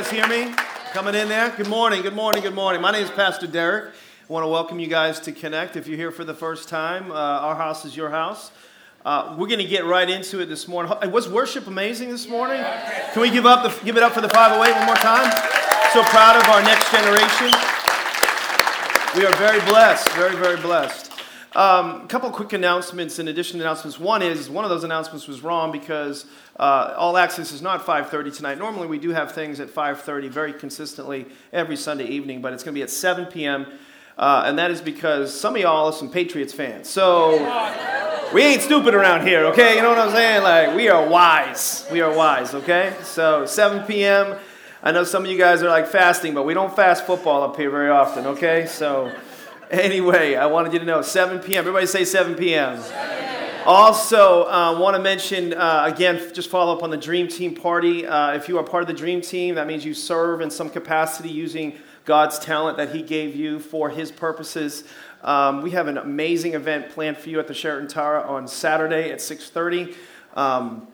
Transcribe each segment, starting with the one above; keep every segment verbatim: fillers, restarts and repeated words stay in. guys hear me? Coming in there? Good morning, good morning, good morning. My name is Pastor Deryck. I want to welcome you guys to Connect. If you're here for the first time, uh, our house is your house. Uh, we're going to get right into it this morning. Was worship amazing this morning? Can we give up the, give it up for the five oh eight one more time? So proud of our next generation. We are very blessed, very, very blessed. Um, a couple quick announcements in addition to announcements. One is, one of those announcements was wrong because uh, All Access is not five thirty tonight. Normally we do have things at five thirty very consistently every Sunday evening, but it's going to be at seven p.m., uh, and that is because some of y'all are some Patriots fans. So we ain't stupid around here, okay? You know what I'm saying? Like, we are wise. We are wise, okay? So seven p.m., I know some of you guys are like fasting, but we don't fast football up here very often, okay? So... anyway, I wanted you to know, seven p.m. Everybody say seven p.m. Also, I uh, want to mention, uh, again, just follow up on the Dream Team party. Uh, if you are part of the Dream Team, that means you serve in some capacity using God's talent that he gave you for his purposes. Um, we have an amazing event planned for you at the Sheraton Tara on Saturday at six thirty. Um,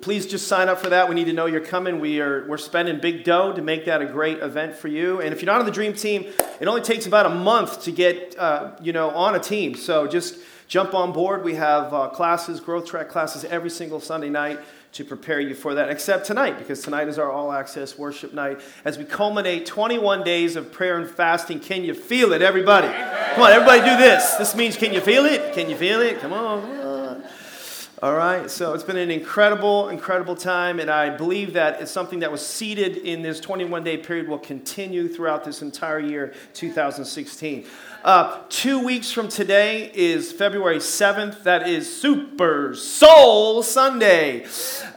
please just sign up for that. We need to know you're coming. We are, we're spending big dough to make that a great event for you. And if you're not on the Dream Team, it only takes about a month to get uh, you know, on a team. So just jump on board. We have uh, classes, growth track classes every single Sunday night to prepare you for that, except tonight, because tonight is our all-access worship night as we culminate twenty-one days of prayer and fasting. Can you feel it, everybody? Come on, everybody do this. This means can you feel it? Can you feel it? Come on, come on. All right, so it's been an incredible, incredible time, and I believe that it's something that was seeded in this twenty-one-day period will continue throughout this entire year, two thousand sixteen. Uh, two weeks from today is February seventh. That is Super Soul Sunday.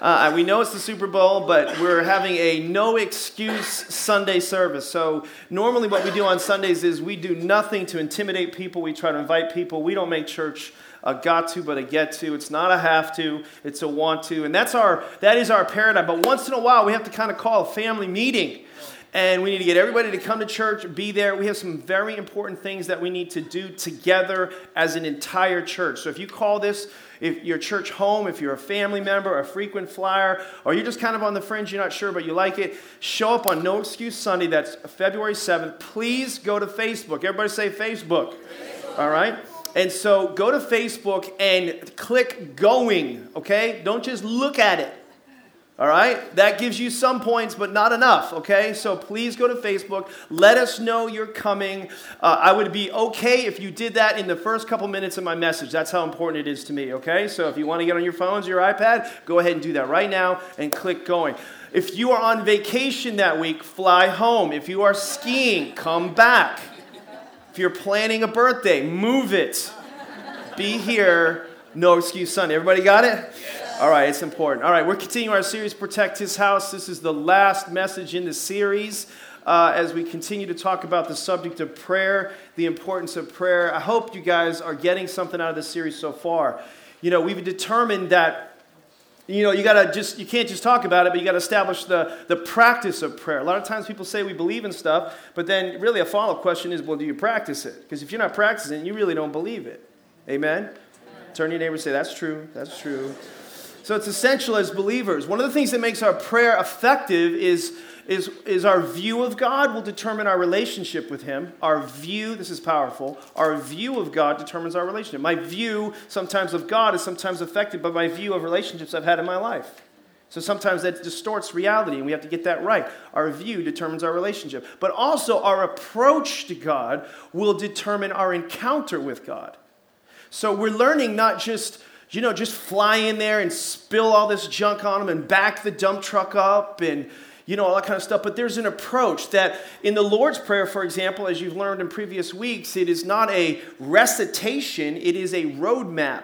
Uh, we know it's the Super Bowl, but we're having a no-excuse Sunday service. So normally what we do on Sundays is we do nothing to intimidate people. We try to invite people. We don't make church a got to, but a get to. It's not a have to, it's a want to. And that's our, that is our paradigm. But once in a while, we have to kind of call a family meeting. And we need to get everybody to come to church, be there. We have some very important things that we need to do together as an entire church. So if you call this, if your church home, if you're a family member, a frequent flyer, or you're just kind of on the fringe, you're not sure, but you like it, show up on No Excuse Sunday. That's February seventh. Please go to Facebook. Everybody say Facebook. Facebook. All right? And so go to Facebook and click going, okay? Don't just look at it, all right? That gives you some points, but not enough, okay? So please go to Facebook. Let us know you're coming. Uh, I would be okay if you did that in the first couple minutes of my message. That's how important it is to me, okay? So if you want to get on your phones, your iPad, go ahead and do that right now and click going. If you are on vacation that week, fly home. If you are skiing, come back. If you're planning a birthday, move it. Be here, No Excuse Sunday. Everybody got it? Yes. All right, it's important. All right, we're continuing our series, Protect His House. This is the last message in the series uh, as we continue to talk about the subject of prayer, the importance of prayer. I hope you guys are getting something out of this series so far. You know, we've determined that You know, you gotta just you can't just talk about it, but you gotta establish the, the practice of prayer. A lot of times people say we believe in stuff, but then really a follow-up question is, well, do you practice it? Because if you're not practicing, you really don't believe it. Amen? Amen. Turn to your neighbor and say, that's true, that's true. So it's essential as believers. One of the things that makes our prayer effective is is is our view of God will determine our relationship with him. Our view, this is powerful, our view of God determines our relationship. My view sometimes of God is sometimes affected by my view of relationships I've had in my life. So sometimes that distorts reality, and we have to get that right. Our view determines our relationship. But also our approach to God will determine our encounter with God. So we're learning not just... you know, just fly in there and spill all this junk on them and back the dump truck up and, you know, all that kind of stuff. But there's an approach that in the Lord's Prayer, for example, as you've learned in previous weeks, it is not a recitation. It is a roadmap.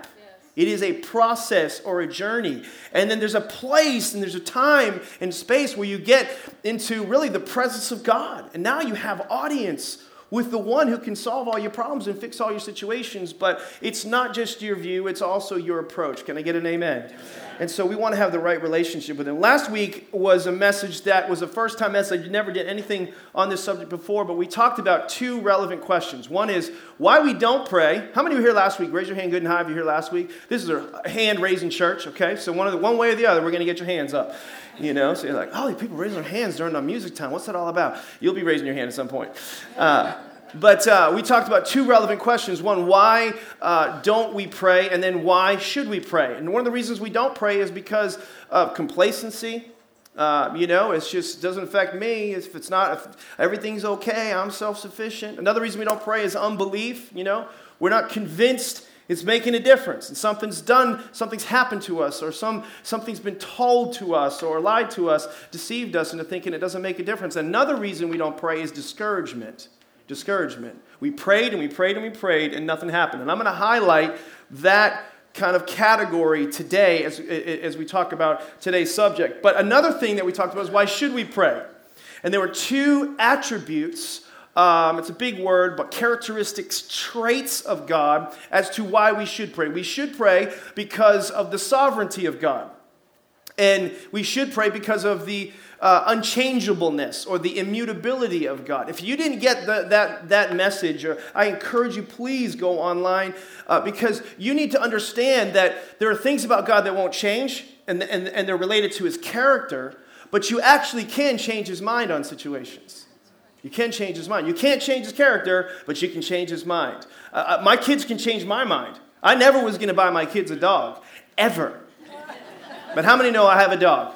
It is a process or a journey. And then there's a place and there's a time and space where you get into really the presence of God. And now you have audience with the one who can solve all your problems and fix all your situations. But it's not just your view, it's also your approach. Can I get an amen? Amen. And so we want to have the right relationship with him. Last week was a message that was a first-time message. I never did anything on this subject before, but we talked about two relevant questions. One is why we don't pray. How many were here last week? Raise your hand good and high if you were here last week. This is a hand-raising church, okay? So one of the, one way or the other, we're going to get your hands up. You know, so you're like, oh, people raising their hands during the music time. What's that all about? You'll be raising your hand at some point. Uh, but uh, we talked about two relevant questions. One, why uh, don't we pray? And then why should we pray? And one of the reasons we don't pray is because of complacency. Uh, you know, it's just, it doesn't affect me. If it's not, if everything's okay, I'm self-sufficient. Another reason we don't pray is unbelief. You know, we're not convinced it's making a difference, and something's done, something's happened to us, or some something's been told to us, or lied to us, deceived us into thinking it doesn't make a difference. Another reason we don't pray is discouragement. Discouragement. We prayed and we prayed and we prayed, and nothing happened. And I'm going to highlight that kind of category today as as we talk about today's subject. But another thing that we talked about is why should we pray? And there were two attributes. Um, it's a big word, but characteristics, traits of God as to why we should pray. We should pray because of the sovereignty of God. And we should pray because of the uh, unchangeableness or the immutability of God. If you didn't get the, that, that message, or I encourage you, please go online uh, because you need to understand that there are things about God that won't change, and, and, and they're related to his character, but you actually can change his mind on situations. You can change his mind. You can't change his character, but you can change his mind. Uh, my kids can change my mind. I never was going to buy my kids a dog, ever. But how many know I have a dog?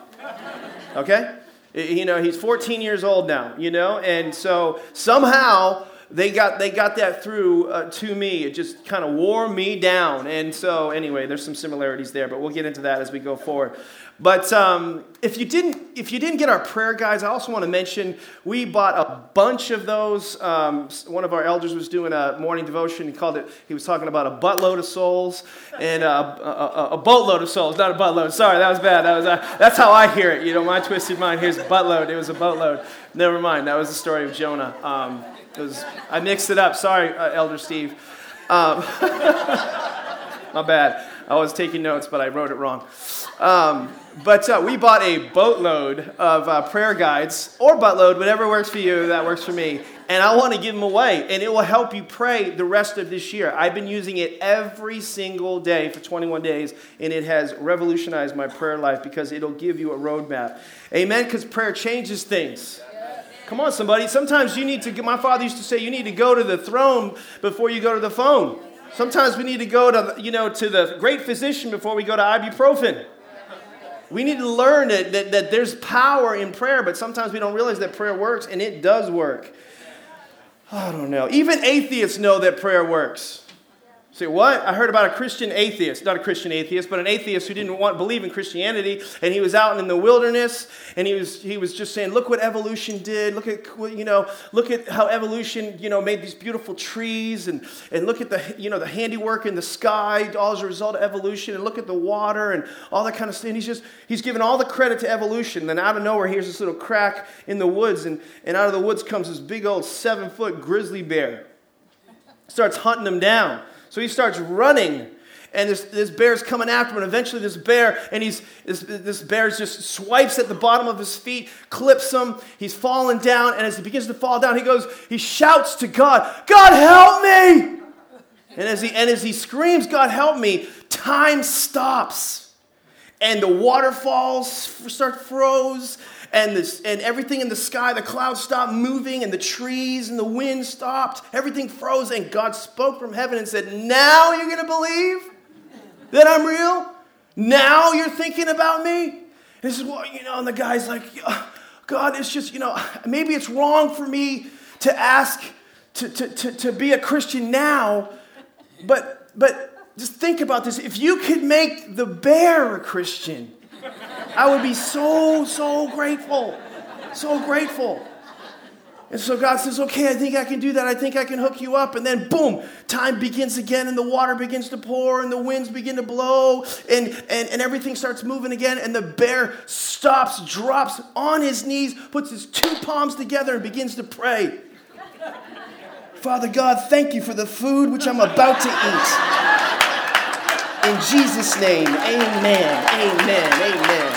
Okay? You know, he's fourteen years old now, you know? And so somehow they got they got that through uh, to me. It just kind of wore me down. And so anyway, there's some similarities there, but we'll get into that as we go forward. But um, if you didn't if you didn't get our prayer guides, I also want to mention we bought a bunch of those. Um, one of our elders was doing a morning devotion. He called it, he was talking about a buttload of souls and a, a, a, a boatload of souls, not a buttload. Sorry, that was bad. That was uh, That's how I hear it. You know, my twisted mind hears a buttload. It was a boatload. Never mind. That was the story of Jonah. Um, it was, I mixed it up. Sorry, uh, Elder Steve. Um, my bad. I was taking notes, but I wrote it wrong. Um, but uh, we bought a boatload of uh, prayer guides, or buttload, whatever works for you, that works for me. And I want to give them away, and it will help you pray the rest of this year. I've been using it every single day for twenty-one days, and it has revolutionized my prayer life because it'll give you a roadmap. Amen? Because prayer changes things. Come on, somebody. Sometimes you need to, my father used to say, you need to go to the throne before you go to the phone. Sometimes we need to go to, you know, to the great physician before we go to ibuprofen. We need to learn that, that, that there's power in prayer, but sometimes we don't realize that prayer works, and it does work. I don't know. Even atheists know that prayer works. Say, what? I heard about a Christian atheist, not a Christian atheist, but an atheist who didn't want believe in Christianity, and he was out in the wilderness, and he was he was just saying, look what evolution did, look at you know, look at how evolution you know made these beautiful trees, and and look at the you know the handiwork in the sky, all as a result of evolution, and look at the water and all that kind of stuff. And he's just he's giving all the credit to evolution. Then out of nowhere, here's this little crack in the woods, and and out of the woods comes this big old seven foot grizzly bear, starts hunting him down. So he starts running, and this, this bear's coming after him, and eventually this bear, and he's this, this bear just swipes at the bottom of his feet, clips him, he's falling down, and as he begins to fall down, he goes, he shouts to God, God help me! And as he and as he screams, God help me, time stops, and the waterfalls start froze, and this and everything in the sky, the clouds stopped moving, and the trees and the wind stopped. Everything froze, and God spoke from heaven and said, now you're going to believe that I'm real? Now you're thinking about me? And this is what, you know, and the guy's like, God, it's just, you know, maybe it's wrong for me to ask to, to, to, to be a Christian now, but but just think about this. If you could make the bear a Christian, I would be so, so grateful, so grateful. And so God says, okay, I think I can do that. I think I can hook you up. And then boom, time begins again, and the water begins to pour, and the winds begin to blow, and, and, and everything starts moving again. And the bear stops, drops on his knees, puts his two palms together, and begins to pray. Father God, thank you for the food which I'm about to eat. In Jesus' name, amen, amen, amen.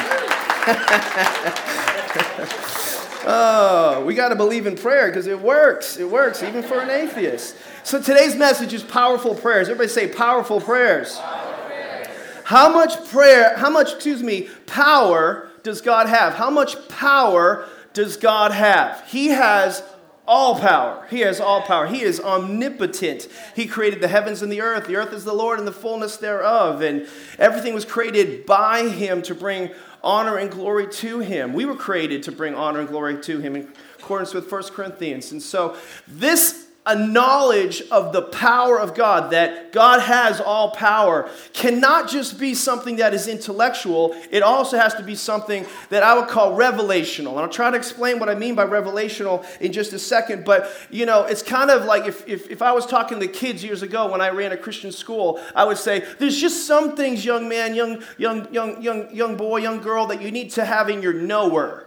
Oh, we got to believe in prayer because it works. It works, even for an atheist. So today's message is powerful prayers. Everybody say powerful prayers. Powerful prayers. How much prayer, how much, excuse me, power does God have? How much power does God have? He has all power. He has all power. He is omnipotent. He created the heavens and the earth. The earth is the Lord and the fullness thereof. And everything was created by him to bring honor and glory to him. We were created to bring honor and glory to him in accordance with First Corinthians. And so this a knowledge of the power of God, that God has all power, cannot just be something that is intellectual. It also has to be something that I would call revelational. And I'll try to explain what I mean by revelational in just a second. But, you know, it's kind of like if, if, if I was talking to kids years ago when I ran a Christian school, I would say, there's just some things, young man, young, young, young, young, young boy, young girl, that you need to have in your knower.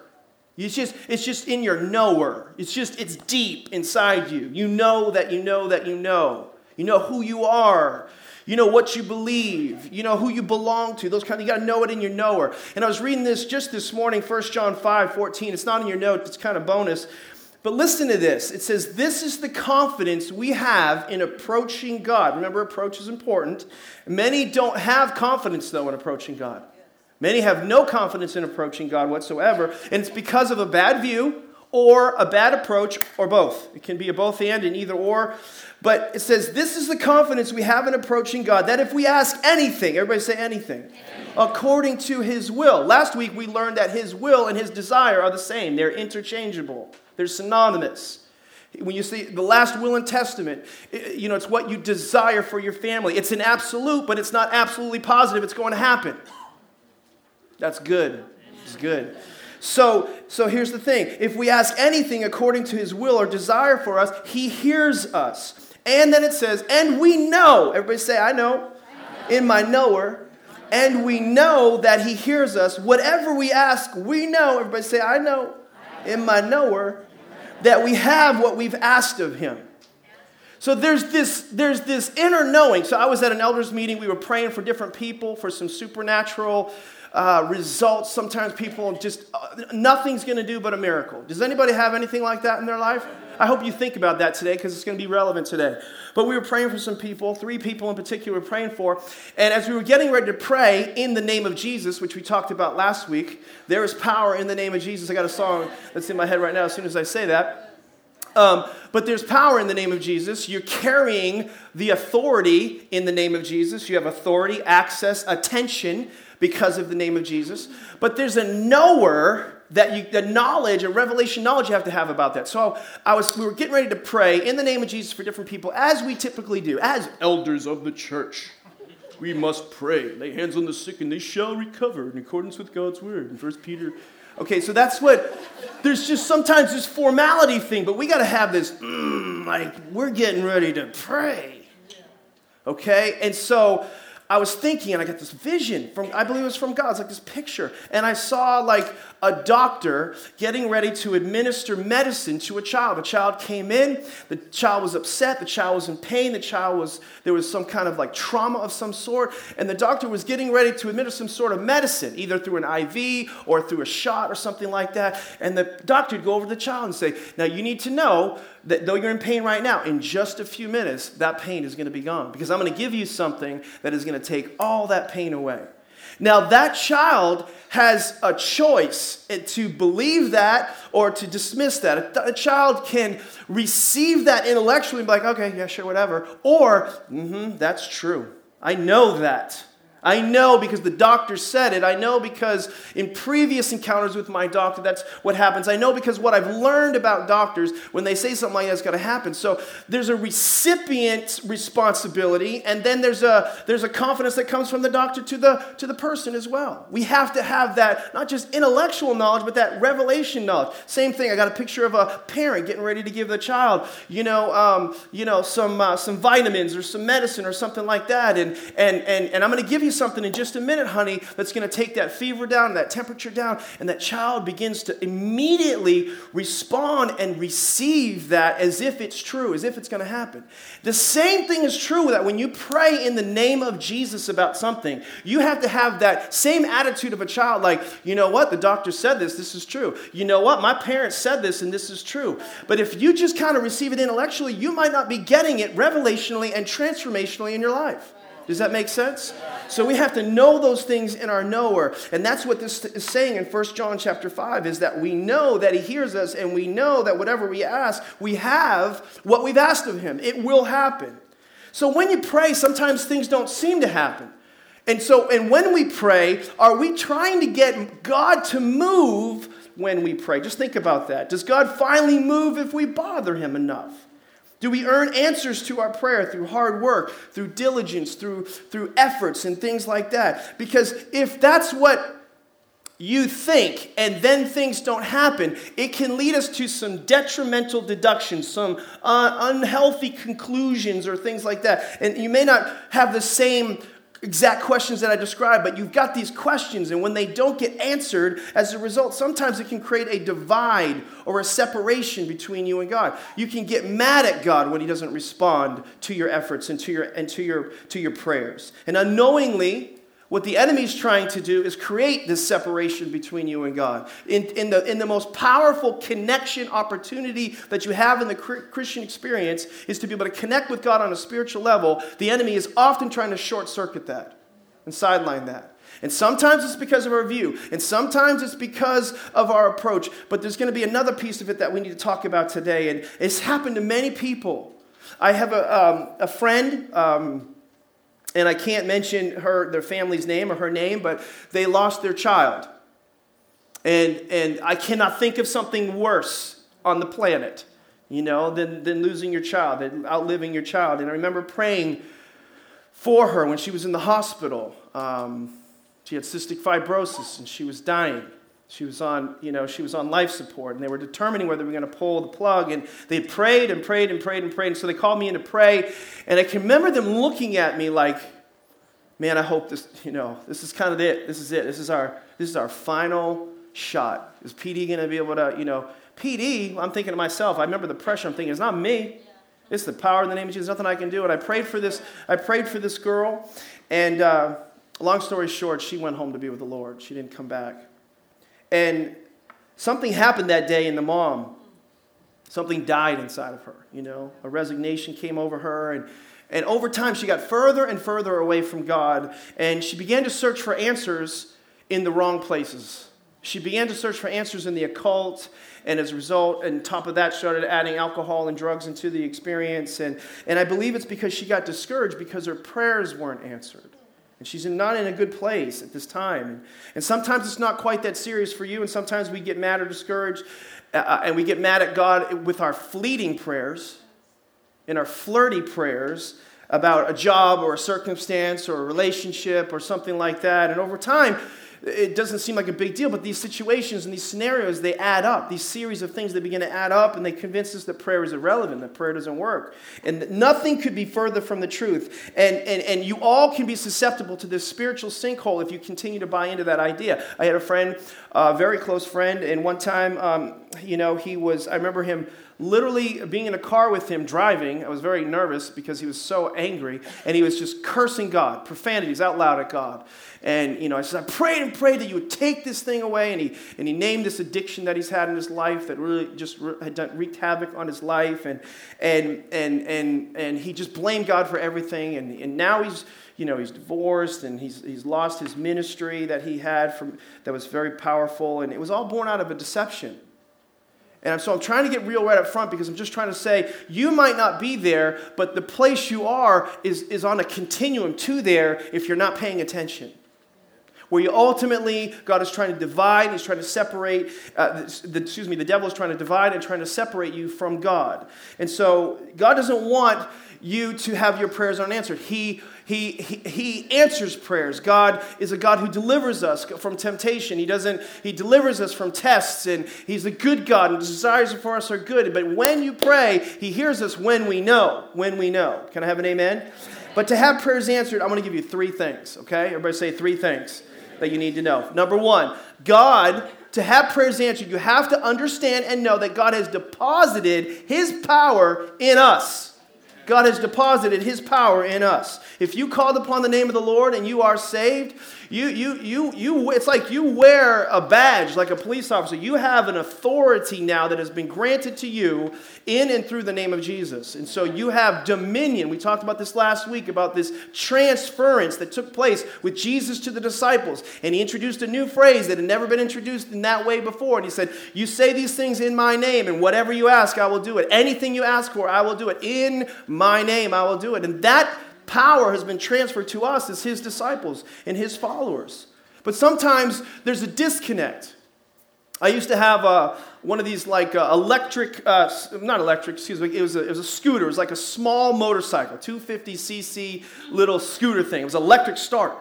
It's just, it's just in your knower. It's just, it's deep inside you. You know that you know that you know. You know who you are. You know what you believe. You know who you belong to. Those kind of, you got to know it in your knower. And I was reading this just this morning, First John five fourteen. It's not in your note. It's kind of bonus. But listen to this. It says, this is the confidence we have in approaching God. Remember, approach is important. Many don't have confidence, though, in approaching God. Many have no confidence in approaching God whatsoever, and it's because of a bad view or a bad approach or both. It can be a both and, an either or. But it says, this is the confidence we have in approaching God, that if we ask anything, everybody say anything, amen, according to his will. Last week we learned that his will and his desire are the same. They're interchangeable. They're synonymous. When you see the last will and testament, you know, it's what you desire for your family. It's an absolute, but it's not absolutely positive. It's going to happen. That's good. It's good. So, so here's the thing. If we ask anything according to his will or desire for us, he hears us. And then it says, and we know. Everybody say, I know. I know. In my knower. And we know that he hears us. Whatever we ask, we know. Everybody say, I know. I know. In my knower. That we have what we've asked of him. So there's this, there's this inner knowing. So I was at an elders meeting. We were praying for different people, for some supernatural Uh, results. Sometimes people just, uh, nothing's going to do but a miracle. Does anybody have anything like that in their life? I hope you think about that today because it's going to be relevant today. But we were praying for some people, three people in particular we were praying for. And as we were getting ready to pray in the name of Jesus, which we talked about last week, there is power in the name of Jesus. I got a song that's in my head right now as soon as I say that. Um, but there's power in the name of Jesus. You're carrying the authority in the name of Jesus. You have authority, access, attention, because of the name of Jesus. But there's a knower that you, the knowledge, a revelation knowledge you have to have about that. So I was, we were getting ready to pray in the name of Jesus for different people, as we typically do, as elders of the church. We must pray, lay hands on the sick, and they shall recover in accordance with God's word. In First Peter. Okay, so that's what, there's just sometimes this formality thing, but we got to have this, mm, like, we're getting ready to pray. Okay, and so I was thinking, and I got this vision from, I believe it was from God. It's like this picture. And I saw like a doctor getting ready to administer medicine to a child. A child came in. The child was upset. The child was in pain. The child was, there was some kind of like trauma of some sort. And the doctor was getting ready to administer some sort of medicine, either through an I V or through a shot or something like that. And the doctor would go over to the child and say, now you need to know that though you're in pain right now, in just a few minutes, that pain is going to be gone because I'm going to give you something that is going to take all that pain away. Now, that child has a choice to believe that or to dismiss that. A child can receive that intellectually and be like, okay, yeah, sure, whatever. Or, mm-hmm, that's true. I know that. I know because the doctor said it. I know because in previous encounters with my doctor, that's what happens. I know because what I've learned about doctors, when they say something like that's going to happen. So there's a recipient responsibility, and then there's a there's a confidence that comes from the doctor to the to the person as well. We have to have that, not just intellectual knowledge, but that revelation knowledge. Same thing. I got a picture of a parent getting ready to give the child, you know, um, you know, some uh, some vitamins or some medicine or something like that, and and and and I'm going to give you something in just a minute, honey, that's going to take that fever down and that temperature down. And that child begins to immediately respond and receive that as if it's true, as if it's going to happen. The same thing is true with that. When you pray in the name of Jesus about something, you have to have that same attitude of a child, like, you know what, the doctor said this, this is true. You know what, my parents said this and this is true. But if you just kind of receive it intellectually, you might not be getting it revelationally and transformationally in your life. Does that make sense? So we have to know those things in our knower. And that's what this is saying in First John chapter five, is that we know that he hears us, and we know that whatever we ask, we have what we've asked of him. It will happen. So when you pray, sometimes things don't seem to happen. And so, and when we pray, are we trying to get God to move when we pray? Just think about that. Does God finally move if we bother him enough? Do we earn answers to our prayer through hard work, through diligence, through, through efforts and things like that? Because if that's what you think and then things don't happen, it can lead us to some detrimental deductions, some uh, unhealthy conclusions or things like that. And you may not have the same exact questions that I described, but you've got these questions, and when they don't get answered as a result, sometimes it can create a divide or a separation between you and God. You can get mad at God when he doesn't respond to your efforts and to your and to your to your prayers. And unknowingly, what the enemy's trying to do is create this separation between you and God. In, in, the, in the most powerful connection opportunity that you have in the Christian experience is to be able to connect with God on a spiritual level. The enemy is often trying to short-circuit that and sideline that. And sometimes it's because of our view, and sometimes it's because of our approach. But there's going to be another piece of it that we need to talk about today, and it's happened to many people. I have a, um, a friend... Um, And I can't mention her, their family's name or her name, but they lost their child. And and I cannot think of something worse on the planet, you know, than, than losing your child, than outliving your child. And I remember praying for her when she was in the hospital. Um, she had cystic fibrosis and she was dying. She was on, you know, she was on life support, and they were determining whether we were going to pull the plug. And they prayed and prayed and prayed and prayed. And so they called me in to pray, and I can remember them looking at me like, "Man, I hope this, you know, this is kind of it. This is it. This is our, this is our final shot. Is P D going to be able to, you know, P D?" I'm thinking to myself. I remember the pressure. I'm thinking, "It's not me. It's the power in the name of Jesus. There's nothing I can do." And I prayed for this. I prayed for this girl, and uh, long story short, she went home to be with the Lord. She didn't come back. And something happened that day in the mom. Something died inside of her, you know. A resignation came over her. And, and over time, she got further and further away from God. And she began to search for answers in the wrong places. She began to search for answers in the occult. And as a result, on top of that, started adding alcohol and drugs into the experience. And, and I believe it's because she got discouraged because her prayers weren't answered. And she's not in a good place at this time. And sometimes it's not quite that serious for you, and sometimes we get mad or discouraged, uh, and we get mad at God with our fleeting prayers and our flirty prayers about a job or a circumstance or a relationship or something like that. And over time, it doesn't seem like a big deal, but these situations and these scenarios, they add up. These series of things, they begin to add up, and they convince us that prayer is irrelevant, that prayer doesn't work. And that nothing could be further from the truth. And, and, and you all can be susceptible to this spiritual sinkhole if you continue to buy into that idea. I had a friend, a very close friend, and one time, um, you know, he was, I remember him literally being in a car with him driving. I was very nervous because he was so angry, and he was just cursing God, profanities out loud at God. And, you know, I said, I prayed and prayed that you would take this thing away. And he and he named this addiction that he's had in his life that really just re- had done, wreaked havoc on his life. And and and and and he just blamed God for everything. And, and now he's, you know, he's divorced, and he's he's lost his ministry that he had from that was very powerful. And it was all born out of a deception. And so I'm trying to get real right up front because I'm just trying to say you might not be there, but the place you are is, is on a continuum to there if you're not paying attention. Where you ultimately, God is trying to divide, he's trying to separate, uh, the, the, excuse me, the devil is trying to divide and trying to separate you from God. And so God doesn't want you to have your prayers unanswered. He He, he he answers prayers. God is a God who delivers us from temptation. He doesn't. He delivers us from tests, and he's a good God, and his desires for us are good. But when you pray, he hears us when we know. When we know. Can I have an amen? Amen. But to have prayers answered, I want to give you three things, okay? Everybody say three things that you need to know. Number one, God, to have prayers answered, you have to understand and know that God has deposited his power in us. God has deposited his power in us. If you called upon the name of the Lord and you are saved, you you you you it's like you wear a badge like a police officer. You have an authority now that has been granted to you in and through the name of Jesus. And so you have dominion. We talked about this last week, about this transference that took place with Jesus to the disciples. And he introduced a new phrase that had never been introduced in that way before. And he said, you say these things in my name, and whatever you ask, I will do it. Anything you ask for, I will do it. In my name, I will do it. And that power has been transferred to us as his disciples and his followers. But sometimes there's a disconnect. I used to have a, one of these like uh, electric, uh, not electric, excuse me, it was, a, it was a scooter. It was like a small motorcycle, two fifty c c little scooter thing. It was an electric start.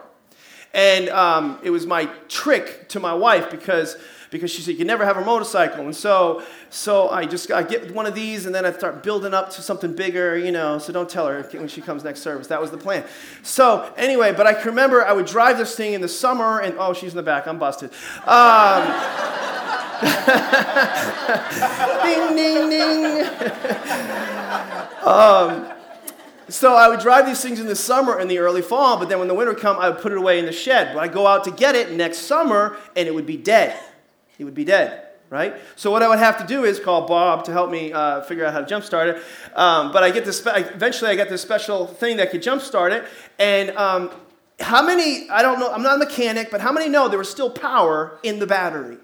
And um, it was my trick to my wife because... Because she said, you can never have a motorcycle. And so so I just I get one of these, and then I start building up to something bigger, you know. So don't tell her when she comes next service. That was the plan. So anyway, but I can remember I would drive this thing in the summer, and oh, she's in the back. I'm busted. Um, ding, ding, ding. um, so I would drive these things in the summer and the early fall, but then when the winter come, I would put it away in the shed. But I'd go out to get it next summer, and it would be dead. He would be dead, right? So what I would have to do is call Bob to help me uh, figure out how to jumpstart it. Um, but I get this. Spe- eventually, I got this special thing that could jumpstart it. And um, how many? I don't know. I'm not a mechanic, but how many know there was still power in the battery?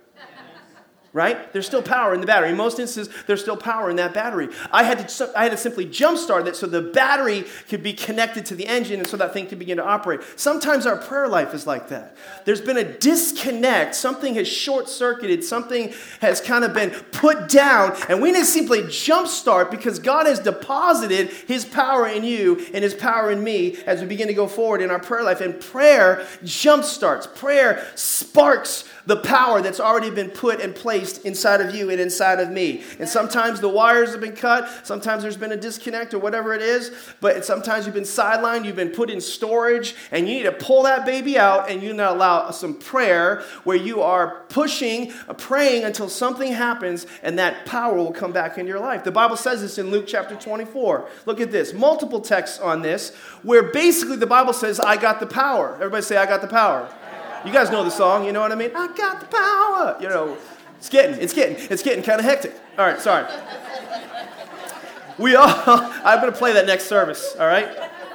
Right? There's still power in the battery. In most instances, there's still power in that battery. I had to I had to simply jumpstart it so the battery could be connected to the engine and so that thing could begin to operate. Sometimes our prayer life is like that. There's been a disconnect. Something has short-circuited. Something has kind of been put down. And we need to simply jumpstart because God has deposited his power in you and his power in me as we begin to go forward in our prayer life. And prayer jumpstarts. Prayer sparks the power that's already been put and placed inside of you and inside of me. And sometimes the wires have been cut. Sometimes there's been a disconnect or whatever it is. But sometimes you've been sidelined. You've been put in storage. And you need to pull that baby out. And you need to allow some prayer where you are pushing, praying until something happens. And that power will come back into your life. The Bible says this in Luke chapter twenty-four. Look at this. Multiple texts on this where basically the Bible says, I got the power. Everybody say, I got the power. You guys know the song, you know what I mean? I got the power. You know, it's getting, it's getting, it's getting kind of hectic. All right, sorry. We all, I'm going to play that next service, all right?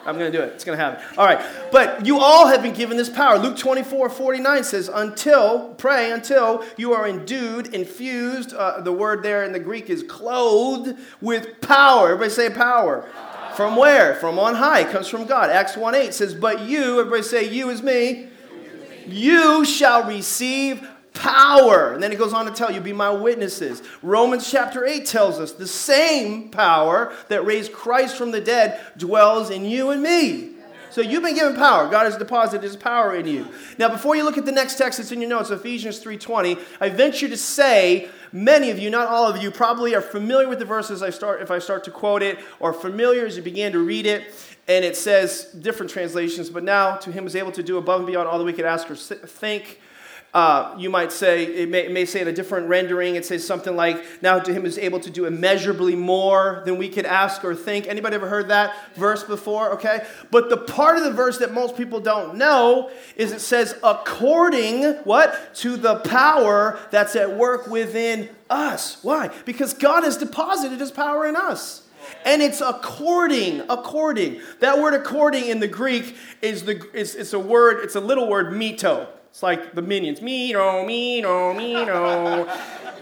I'm going to do it. It's going to happen. All right, but you all have been given this power. Luke twenty-four forty-nine says, until, pray until you are endued, infused. Uh, the word there in the Greek is clothed with power. Everybody say power. From where? From on high. It comes from God. Acts one eight says, but you, everybody say you is me. You shall receive power. And then it goes on to tell you, be my witnesses. Romans chapter eight tells us the same power that raised Christ from the dead dwells in you and me. So you've been given power. God has deposited his power in you. Now, before you look at the next text that's in your notes, Ephesians three twenty, I venture to say many of you, not all of you, probably are familiar with the verses I start, if I start to quote it, or familiar as you began to read it. And it says different translations, but now to him is able to do above and beyond all that we could ask or think. Uh, you might say, it may, it may say in a different rendering, it says something like, now to him is able to do immeasurably more than we could ask or think. Anybody ever heard that verse before? Okay. But the part of the verse that most people don't know is it says, according, what? To the power that's at work within us. Why? Because God has deposited his power in us. And it's according, according. That word according in the Greek is the is it's a word, it's a little word, mito. It's like the Minions. Mino, mino, mino.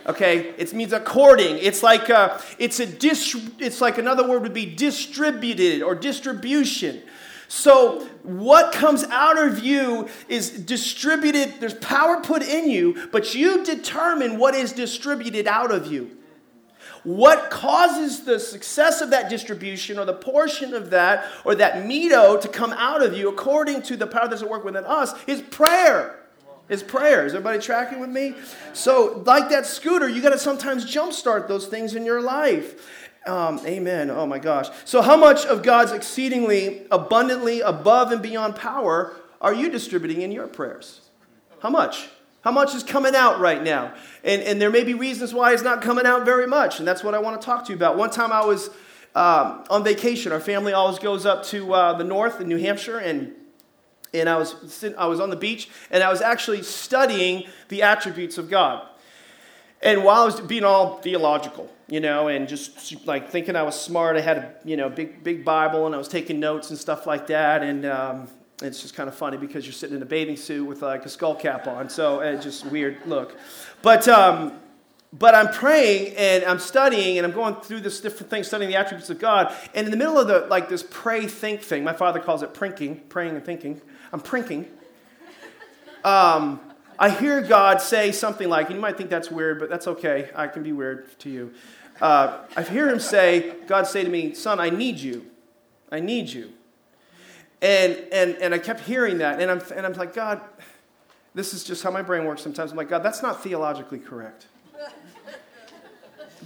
Okay, it means according. It's like uh, it's a dis. It's like another word would be distributed or distribution. So what comes out of you is distributed. There's power put in you, but you determine what is distributed out of you. What causes the success of that distribution or the portion of that or that mito to come out of you according to the power that's at work within us is prayer. Is prayer. Is everybody tracking with me? So like that scooter, you got to sometimes jumpstart those things in your life. Um, amen. Oh my gosh. So how much of God's exceedingly, abundantly, above and beyond power are you distributing in your prayers? How much? How much is coming out right now? And and there may be reasons why it's not coming out very much. And that's what I want to talk to you about. One time I was um, on vacation. Our family always goes up to uh, the north in New Hampshire. And and I was I was on the beach. And I was actually studying the attributes of God. And while I was being all theological, you know, and just like thinking I was smart, I had a, you know, big big Bible. And I was taking notes and stuff like that. And um it's just kind of funny because you're sitting in a bathing suit with like a skull cap on, so it's just weird look. But um, but I'm praying and I'm studying and I'm going through this different thing, studying the attributes of God. And in the middle of the like this pray think thing, my father calls it prinking, praying and thinking. I'm prinking. Um, I hear God say something like, and you might think that's weird, but that's okay. I can be weird to you. Uh, I hear him say, God say to me, son, I need you. I need you. And and and I kept hearing that, and I'm and I'm like, God, this is just how my brain works sometimes. I'm like, God, that's not theologically correct,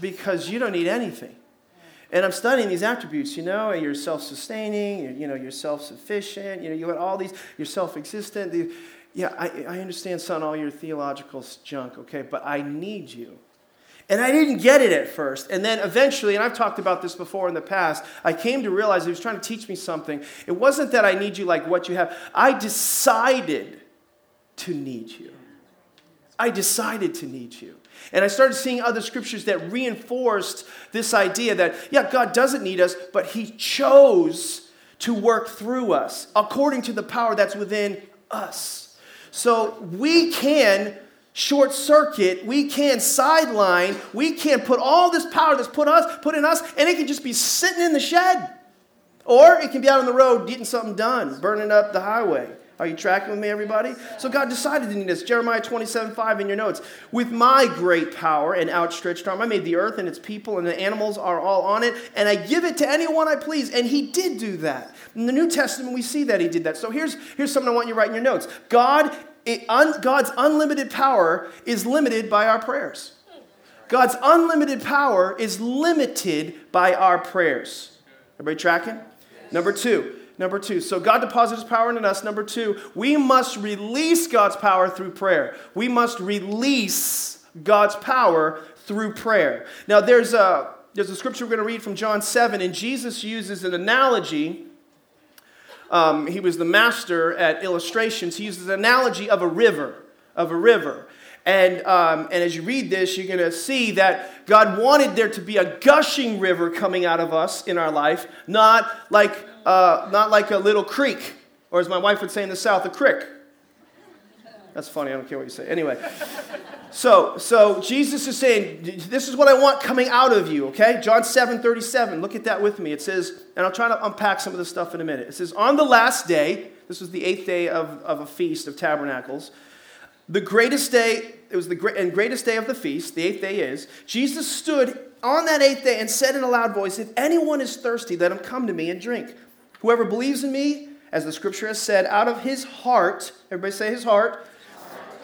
because you don't need anything. And I'm studying these attributes, you know, and you're self-sustaining, you're, you know, you're self-sufficient, you know, you got all these, you're self-existent. The, yeah, I I understand, son, all your theological junk, okay, but I need you. And I didn't get it at first. And then eventually, and I've talked about this before in the past, I came to realize he was trying to teach me something. It wasn't that I need you like what you have. I decided to need you. I decided to need you. And I started seeing other scriptures that reinforced this idea that, yeah, God doesn't need us, but he chose to work through us according to the power that's within us. So we can short circuit, we can sideline, we can put all this power that's put us, put in us, and it can just be sitting in the shed. Or it can be out on the road getting something done, burning up the highway. Are you tracking with me, everybody? So God decided to need us. Jeremiah twenty-seven five in your notes. With my great power and outstretched arm, I made the earth and its people and the animals are all on it, and I give it to anyone I please. And he did do that. In the New Testament, we see that he did that. So here's, here's something I want you to write in your notes. God It un, God's unlimited power is limited by our prayers. God's unlimited power is limited by our prayers. Everybody tracking? Yes. Number two. Number two. So God deposits power in us. Number two, we must release God's power through prayer. We must release God's power through prayer. Now there's a, there's a scripture we're going to read from John seven, and Jesus uses an analogy. Um, he was the master at illustrations. He uses an analogy of a river, of a river. And um, and as you read this, you're going to see that God wanted there to be a gushing river coming out of us in our life, not like uh, not like a little creek, or as my wife would say in the South, a crick. That's funny. I don't care what you say. Anyway, so so Jesus is saying, this is what I want coming out of you, okay? John seven thirty-seven. Look at that with me. It says, and I'll try to unpack some of this stuff in a minute. It says, on the last day, this was the eighth day of, of a feast of tabernacles, the greatest day, it was the great and greatest day of the feast, the eighth day is, Jesus stood on that eighth day and said in a loud voice, if anyone is thirsty, let him come to me and drink. Whoever believes in me, as the scripture has said, out of his heart, everybody say his heart,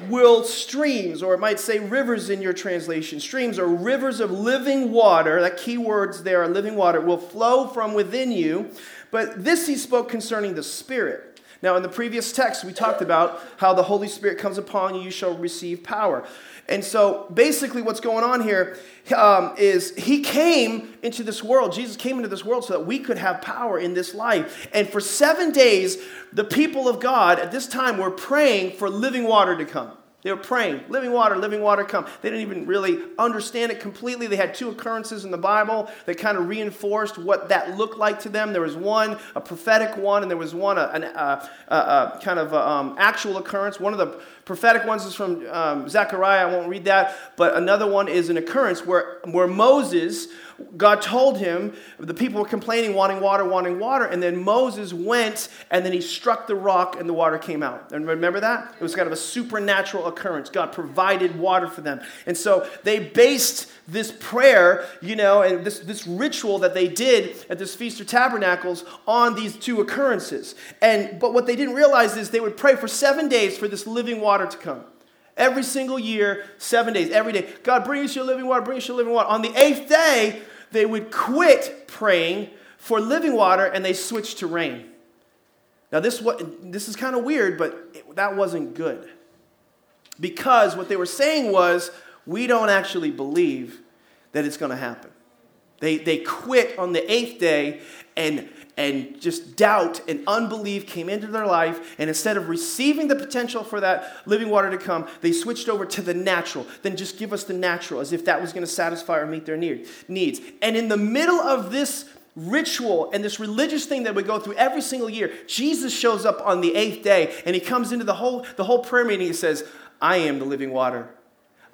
will streams, or it might say rivers in your translation, streams or rivers of living water, that key words there are living water, will flow from within you. But this he spoke concerning the Spirit. Now in the previous text we talked about how the Holy Spirit comes upon you, you shall receive power. And so basically what's going on here um, is he came into this world, Jesus came into this world so that we could have power in this life. And for seven days, the people of God at this time were praying for living water to come. They were praying, living water, living water come. They didn't even really understand it completely. They had two occurrences in the Bible that kind of reinforced what that looked like to them. There was one, a prophetic one, and there was one, a, an, a, a, a kind of a, um, actual occurrence. One of the prophetic ones is from um, Zechariah. I won't read that. But another one is an occurrence where, where Moses, God told him, the people were complaining, wanting water, wanting water. And then Moses went, and then he struck the rock, and the water came out. And remember that? It was kind of a supernatural occurrence. God provided water for them. And so they based this prayer, you know, and this, this ritual that they did at this Feast of Tabernacles on these two occurrences. And but what they didn't realize is they would pray for seven days for this living water to come. Every single year, seven days, every day. God, bring us your living water, bring us your living water. On the eighth day, they would quit praying for living water and they switched to rain. Now, this what this is kind of weird, but it, that wasn't good. Because what they were saying was, we don't actually believe that it's going to happen. They they quit on the eighth day, and and just doubt and unbelief came into their life, and instead of receiving the potential for that living water to come, they switched over to the natural. Then just give us the natural, as if that was going to satisfy or meet their need, needs. And in the middle of this ritual and this religious thing that we go through every single year, Jesus shows up on the eighth day, and he comes into the whole, the whole prayer meeting and says, I am the living water.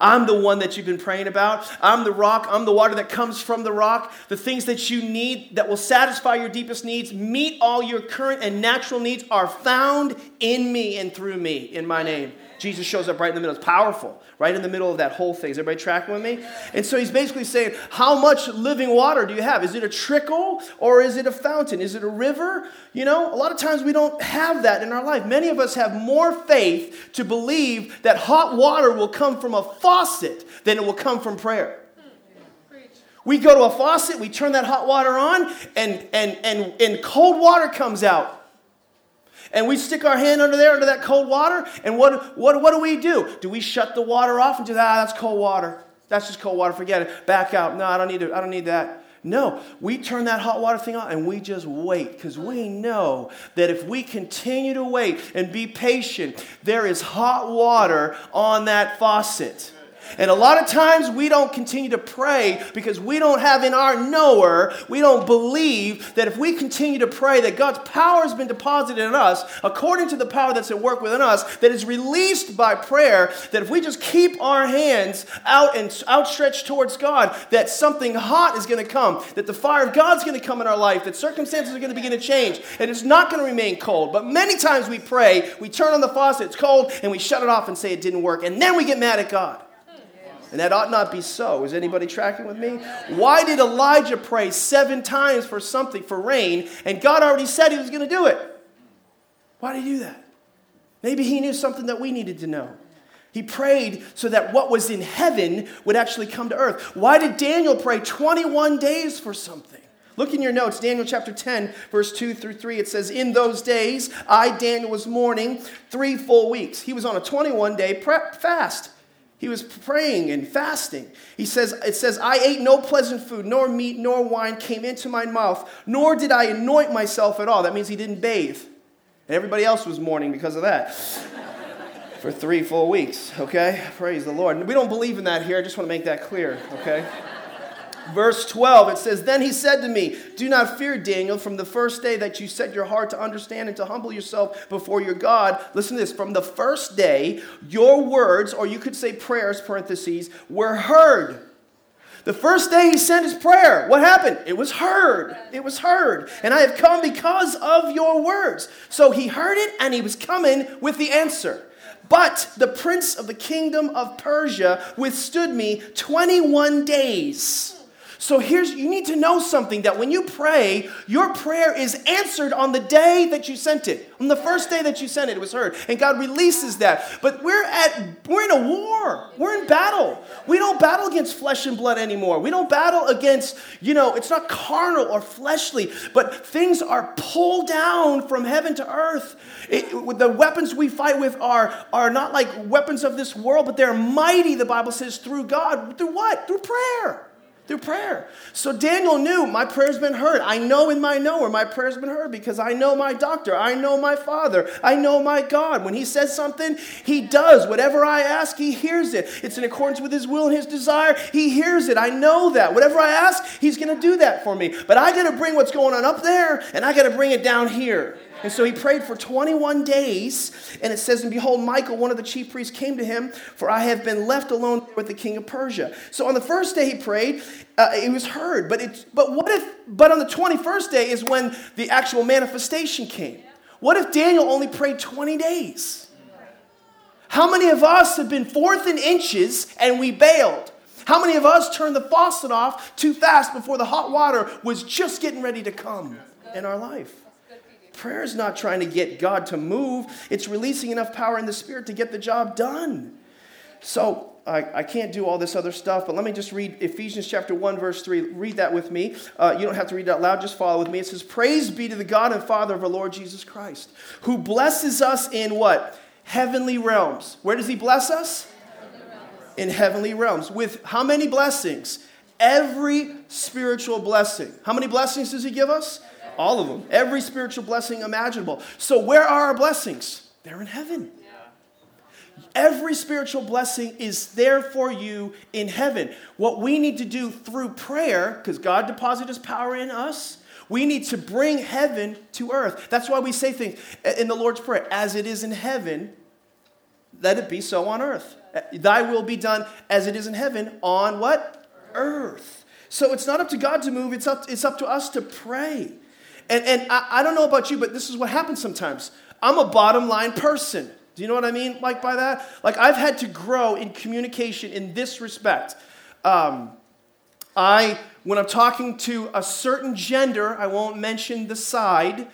I'm the one that you've been praying about. I'm the rock. I'm the water that comes from the rock. The things that you need that will satisfy your deepest needs, meet all your current and natural needs, are found in me and through me, in my name. Jesus shows up right in the middle. It's powerful, right in the middle of that whole thing. Is everybody tracking with me? And so he's basically saying, how much living water do you have? Is it a trickle or is it a fountain? Is it a river? You know, a lot of times we don't have that in our life. Many of us have more faith to believe that hot water will come from a faucet than it will come from prayer. We go to a faucet, we turn that hot water on, and and and, and cold water comes out. And we stick our hand under there, under that cold water, and what what what do we do? Do we shut the water off and just, ah, that's cold water. That's just cold water. Forget it. Back out. No, I don't need it. I don't need that. No, we turn that hot water thing on and we just wait, because we know that if we continue to wait and be patient, there is hot water on that faucet. And a lot of times we don't continue to pray because we don't have in our knower, we don't believe that if we continue to pray that God's power has been deposited in us according to the power that's at work within us, that is released by prayer, that if we just keep our hands out and outstretched towards God, that something hot is going to come, that the fire of God's going to come in our life, that circumstances are going to begin to change, and it's not going to remain cold. But many times we pray, we turn on the faucet, it's cold, and we shut it off and say it didn't work, and then we get mad at God. And that ought not be so. Is anybody tracking with me? Why did Elijah pray seven times for something, for rain, and God already said he was going to do it? Why did he do that? Maybe he knew something that we needed to know. He prayed so that what was in heaven would actually come to earth. Why did Daniel pray twenty-one days for something? Look in your notes, Daniel chapter ten, verse two through three. It says, in those days, I, Daniel, was mourning three full weeks. He was on a twenty-one day fast. He was praying and fasting. He says, it says, I ate no pleasant food, nor meat, nor wine came into my mouth, nor did I anoint myself at all. That means he didn't bathe. And everybody else was mourning because of that for three full weeks, okay? Praise the Lord. We don't believe in that here. I just want to make that clear, okay? Verse twelve, it says, then he said to me, do not fear, Daniel, from the first day that you set your heart to understand and to humble yourself before your God. Listen to this. From the first day, your words, or you could say prayers, parentheses, were heard. The first day he sent his prayer, what happened? It was heard. It was heard. And I have come because of your words. So he heard it and he was coming with the answer. But the prince of the kingdom of Persia withstood me twenty-one days. So here's, you need to know something, that when you pray, your prayer is answered on the day that you sent it. On the first day that you sent it, it was heard. And God releases that. But we're at, we're in a war. We're in battle. We don't battle against flesh and blood anymore. We don't battle against, you know, it's not carnal or fleshly, but things are pulled down from heaven to earth. It, the weapons we fight with are, are not like weapons of this world, but they're mighty, the Bible says, through God. Through what? Through prayer. Through prayer. So Daniel knew my prayer's been heard. I know in my knower my prayer's been heard because I know my doctor. I know my Father. I know my God. When he says something, he does. Whatever I ask, he hears it. It's in accordance with his will and his desire. He hears it. I know that. Whatever I ask, he's going to do that for me. But I got to bring what's going on up there, and I got to bring it down here. And so he prayed for twenty-one days, and it says, and behold, Michael, one of the chief priests, came to him, for I have been left alone with the king of Persia. So on the first day he prayed, uh, it was heard. But it's, but what if, but on the twenty-first day is when the actual manifestation came. What if Daniel only prayed twenty days? How many of us have been forth in inches and we bailed? How many of us turned the faucet off too fast before the hot water was just getting ready to come in our life? Prayer is not trying to get God to move. It's releasing enough power in the Spirit to get the job done. So I, I can't do all this other stuff, but let me just read Ephesians chapter one, verse three. Read that with me. Uh, you don't have to read it out loud. Just follow with me. It says, "Praise be to the God and Father of our Lord Jesus Christ, who blesses us in what? Heavenly realms." Where does he bless us? In heavenly realms. With how many blessings? Every spiritual blessing. How many blessings does he give us? All of them. Every spiritual blessing imaginable. So where are our blessings? They're in heaven. Every spiritual blessing is there for you in heaven. What we need to do through prayer, because God deposited his power in us, we need to bring heaven to earth. That's why we say things in the Lord's Prayer, as it is in heaven, let it be so on earth. Thy will be done as it is in heaven on what? Earth. So it's not up to God to move, it's up, it's up to us to pray. And, and I, I don't know about you, but this is what happens sometimes. I'm a bottom line person. Do you know what I mean, like, by that? Like, I've had to grow in communication in this respect. Um, I, when I'm talking to a certain gender, I won't mention the side,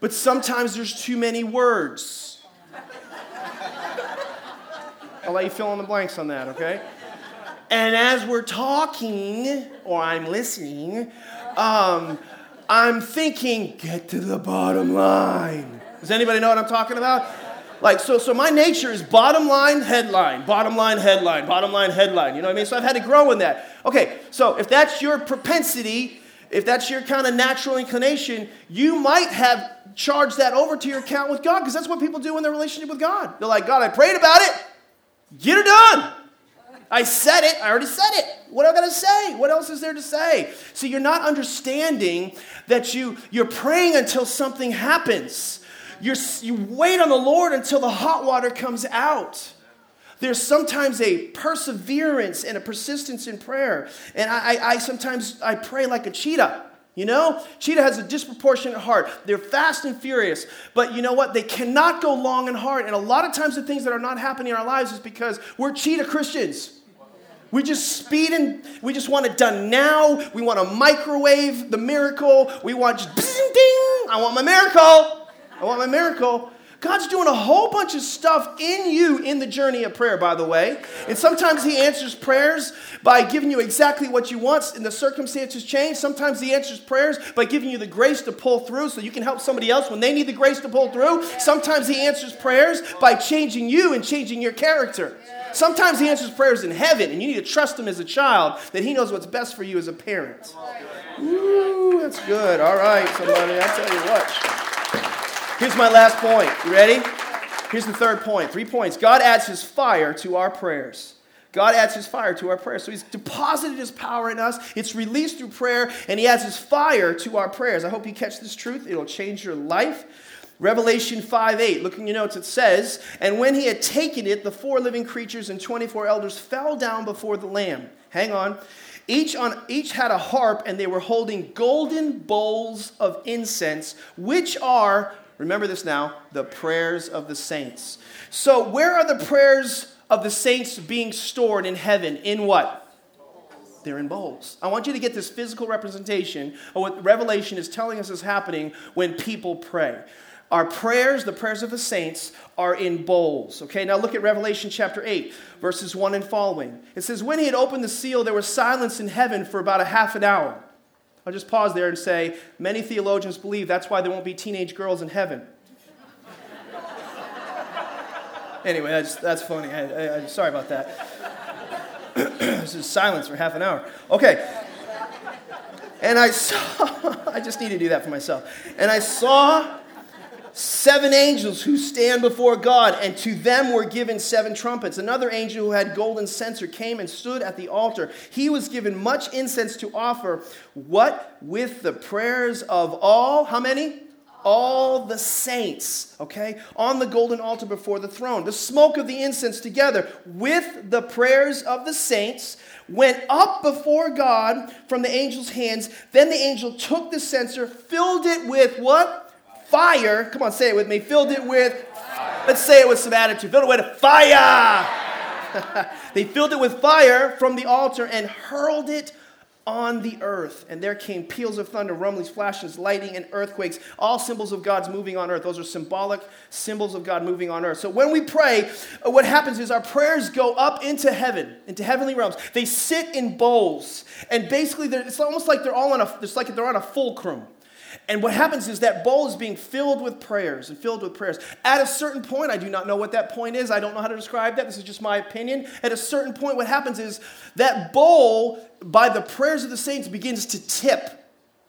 but sometimes there's too many words. I'll let you fill in the blanks on that, okay? And as we're talking, or I'm listening, um, I'm thinking, get to the bottom line. Does anybody know what I'm talking about? Like, so so my nature is bottom line, headline, bottom line, headline, bottom line, headline. You know what I mean? So I've had to grow in that. Okay, so if that's your propensity, if that's your kind of natural inclination, you might have charged that over to your account with God, because that's what people do in their relationship with God. They're like, God, I prayed about it. Get it done. I said it. I already said it. What am I going to say? What else is there to say? So you're not understanding that you, you're praying until something happens. You're, you wait on the Lord until the hot water comes out. There's sometimes a perseverance and a persistence in prayer. And I, I, I sometimes I pray like a cheetah, you know? Cheetah has a disproportionate heart. They're fast and furious. But you know what? They cannot go long and hard. And a lot of times the things that are not happening in our lives is because we're cheetah Christians. We just speed and we just want it done now. We want to microwave the miracle. We want just ding, ding, I want my miracle. I want my miracle. God's doing a whole bunch of stuff in you in the journey of prayer, by the way. And sometimes he answers prayers by giving you exactly what you want and the circumstances change. Sometimes he answers prayers by giving you the grace to pull through so you can help somebody else when they need the grace to pull through. Sometimes he answers prayers by changing you and changing your character. Sometimes he answers prayers in heaven, and you need to trust him as a child that he knows what's best for you as a parent. Ooh, that's good. All right, somebody, I tell you what. Here's my last point. You ready? Here's the third point. Three points. God adds his fire to our prayers. God adds his fire to our prayers. So he's deposited his power in us. It's released through prayer, and he adds his fire to our prayers. I hope you catch this truth. It'll change your life. Revelation five eight, look in your notes, it says, "And when he had taken it, the four living creatures and twenty-four elders fell down before the Lamb." Hang on. Each on each had a harp, and they were holding golden bowls of incense, which are... remember this now, the prayers of the saints. So where are the prayers of the saints being stored in heaven? In what? They're in bowls. I want you to get this physical representation of what Revelation is telling us is happening when people pray. Our prayers, the prayers of the saints, are in bowls. Okay, now look at Revelation chapter eight, verses one and following. It says, "When he had opened the seal, there was silence in heaven for about a half an hour." I'll just pause there and say, many theologians believe that's why there won't be teenage girls in heaven. Anyway, that's, that's funny. I, I, I'm sorry about that. This is silence for half an hour. Okay. And I saw, I just need to do that for myself. "And I saw seven angels who stand before God, and to them were given seven trumpets. Another angel who had golden censer came and stood at the altar. He was given much incense to offer, what with the prayers of all," how many? "All the saints," okay, "on the golden altar before the throne. The smoke of the incense together with the prayers of the saints went up before God from the angel's hands. Then the angel took the censer, filled it with" what? "Fire," come on, say it with me, "filled it with," fire. Let's say it with some attitude, "filled it with fire." They filled it with fire from the altar and hurled it on the earth. And there came peals of thunder, rumblings, flashes, lightning, and earthquakes, all symbols of God's moving on earth. Those are symbolic symbols of God moving on earth. So when we pray, what happens is our prayers go up into heaven, into heavenly realms. They sit in bowls. And basically, it's almost like they're all on a, it's like they're on a fulcrum. And what happens is that bowl is being filled with prayers and filled with prayers. At a certain point, I do not know what that point is. I don't know how to describe that. This is just my opinion. At a certain point, what happens is that bowl, by the prayers of the saints, begins to tip.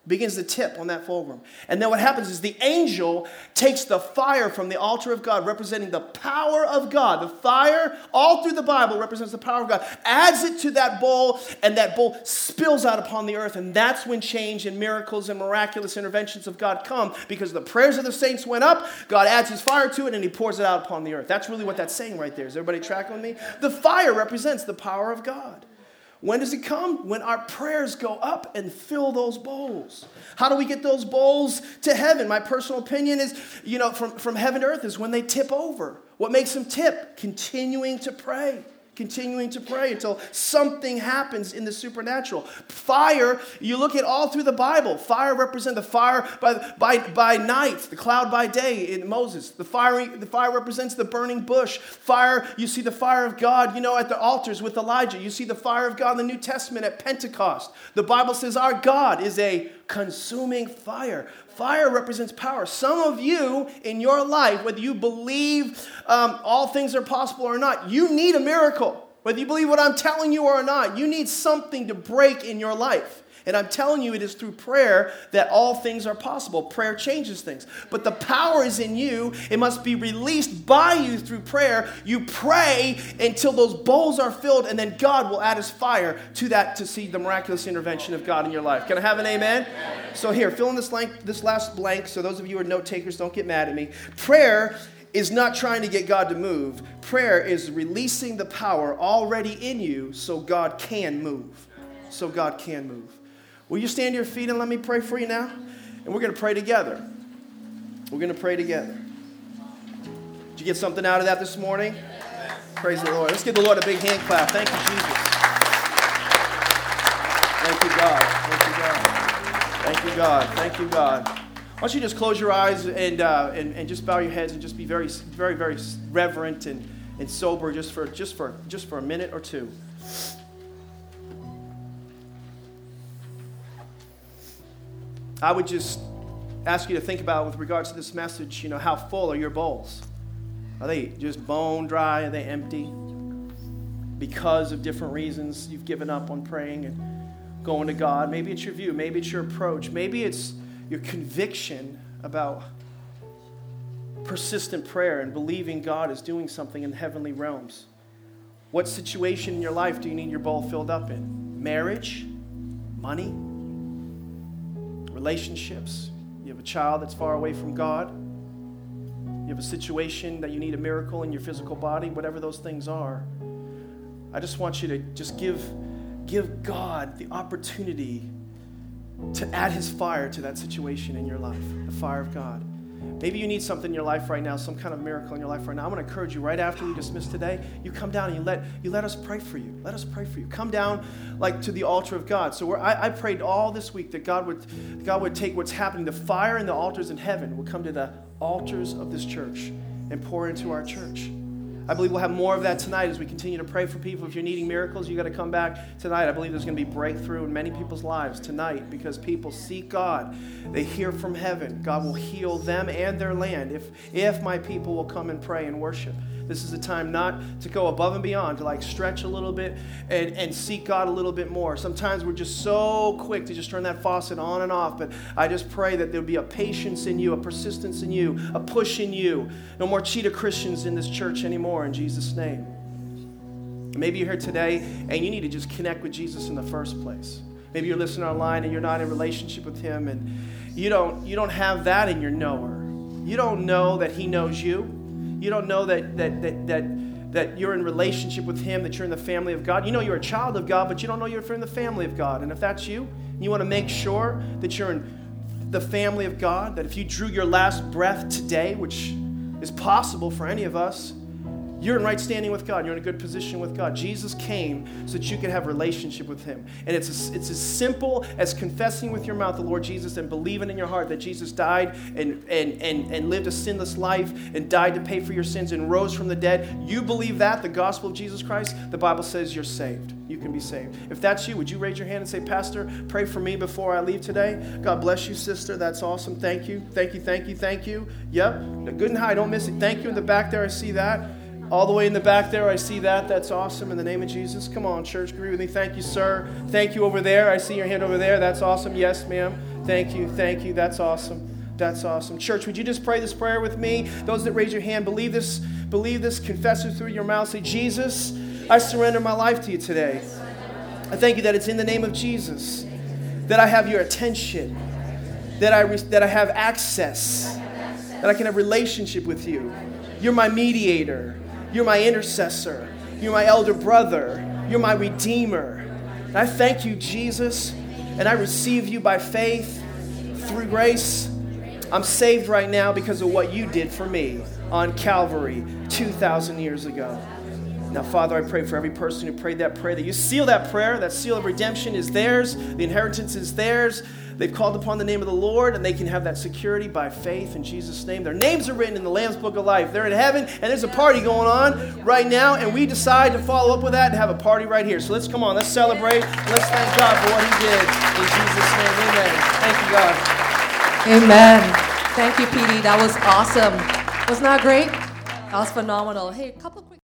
Begins to tip on that fulcrum. And then what happens is the angel takes the fire from the altar of God, representing the power of God. The fire, all through the Bible, represents the power of God. Adds it to that bowl, and that bowl spills out upon the earth. And that's when change and miracles and miraculous interventions of God come, because the prayers of the saints went up, God adds his fire to it, and he pours it out upon the earth. That's really what that's saying right there. Is everybody tracking with me? The fire represents the power of God. When does it come? When our prayers go up and fill those bowls. How do we get those bowls to heaven? My personal opinion is, you know, from, from heaven to earth is when they tip over. What makes them tip? Continuing to pray. Continuing to pray until something happens in the supernatural. Fire, you look at all through the Bible. Fire represents the fire by, by, by night, the cloud by day in Moses. The fire, the fire represents the burning bush. Fire, you see the fire of God, you know, at the altars with Elijah. You see the fire of God in the New Testament at Pentecost. The Bible says our God is a consuming fire. Fire represents power. Some of you in your life, whether you believe um, all things are possible or not, you need a miracle. Whether you believe what I'm telling you or not, you need something to break in your life. And I'm telling you, it is through prayer that all things are possible. Prayer changes things. But the power is in you. It must be released by you through prayer. You pray until those bowls are filled, and then God will add his fire to that to see the miraculous intervention of God in your life. Can I have an amen? Amen. So here, fill in this, blank, this last blank. So those of you who are note takers, don't get mad at me. Prayer is not trying to get God to move. Prayer is releasing the power already in you so God can move. So God can move. Will you stand to your feet and let me pray for you now? And we're going to pray together. We're going to pray together. Did you get something out of that this morning? Yes. Praise the Lord. Let's give the Lord a big hand clap. Thank you, Jesus. Thank you, God. Thank you, God. Thank you, God. Thank you, God. Why don't you just close your eyes and uh, and, and just bow your heads and just be very, very, very reverent and, and sober just for just for just for a minute or two. I would just ask you to think about, with regards to this message, you know, how full are your bowls? Are they just bone dry? Are they empty? Because of different reasons, you've given up on praying and going to God. Maybe it's your view. Maybe it's your approach. Maybe it's your conviction about persistent prayer and believing God is doing something in the heavenly realms. What situation in your life do you need your bowl filled up in? Marriage? Money? Relationships. You have a child that's far away from God. You have a situation that you need a miracle in your physical body, whatever those things are. I just want you to just give, give God the opportunity to add his fire to that situation in your life, the fire of God. Maybe you need something in your life right now, some kind of miracle in your life right now. I want to encourage you, right after we dismiss today, you come down and you let you let us pray for you. Let us pray for you. Come down like to the altar of God. So we're, I, I prayed all this week that God would God would take what's happening, the fire and the altars in heaven will come to the altars of this church and pour into our church. I believe we'll have more of that tonight as we continue to pray for people. If you're needing miracles, you got to come back tonight. I believe there's going to be breakthrough in many people's lives tonight because people seek God. They hear from heaven. God will heal them and their land if, if my people will come and pray and worship. This is a time not to go above and beyond, to like stretch a little bit and, and seek God a little bit more. Sometimes we're just so quick to just turn that faucet on and off, but I just pray that there'll be a patience in you, a persistence in you, a push in you. No more cheetah Christians in this church anymore, in Jesus' name. Maybe you're here today and you need to just connect with Jesus in the first place. Maybe you're listening online and you're not in relationship with him, and you don't, you don't have that in your knower. You don't know that he knows you. You don't know that that that that that you're in relationship with him, that you're in the family of God. You know you're a child of God, but you don't know you're in the family of God. And if that's you, you want to make sure that you're in the family of God, that if you drew your last breath today, which is possible for any of us, You're in right standing with God. You're in a good position with God. Jesus came so that you could have a relationship with him. And it's as, it's as simple as confessing with your mouth the Lord Jesus and believing in your heart that Jesus died and, and, and, and lived a sinless life and died to pay for your sins and rose from the dead. You believe that, the gospel of Jesus Christ, the Bible says you're saved. You can be saved. If that's you, would you raise your hand and say, Pastor, pray for me before I leave today? God bless you, sister. That's awesome. Thank you. Thank you, thank you, thank you. Yep. Good and high. Don't miss it. Thank you in the back there. I see that. All the way in the back there, I see that. That's awesome. In the name of Jesus. Come on, church. Agree with me. Thank you, sir. Thank you over there. I see your hand over there. That's awesome. Yes, ma'am. Thank you. Thank you. That's awesome. That's awesome. Church, would you just pray this prayer with me? Those that raise your hand, believe this. Believe this. Confess it through your mouth. Say, Jesus, I surrender my life to you today. I thank you that it's in the name of Jesus that I have your attention, that I, re- that I have access, that I can have relationship with you. You're my mediator. You're my intercessor. You're my elder brother. You're my redeemer. And I thank you, Jesus, and I receive you by faith through grace. I'm saved right now because of what you did for me on Calvary two thousand years ago. Now, Father, I pray for every person who prayed that prayer, that you seal that prayer. That seal of redemption is theirs. The inheritance is theirs. They've called upon the name of the Lord, and they can have that security by faith in Jesus' name. Their names are written in the Lamb's Book of Life. They're in heaven, and there's a party going on right now, and we decide to follow up with that and have a party right here. So let's come on. Let's celebrate. Let's thank God for what he did in Jesus' name. Amen. Thank you, God. Amen. Thank you, P D. That was awesome. Wasn't that great? That was phenomenal. Hey, a couple quick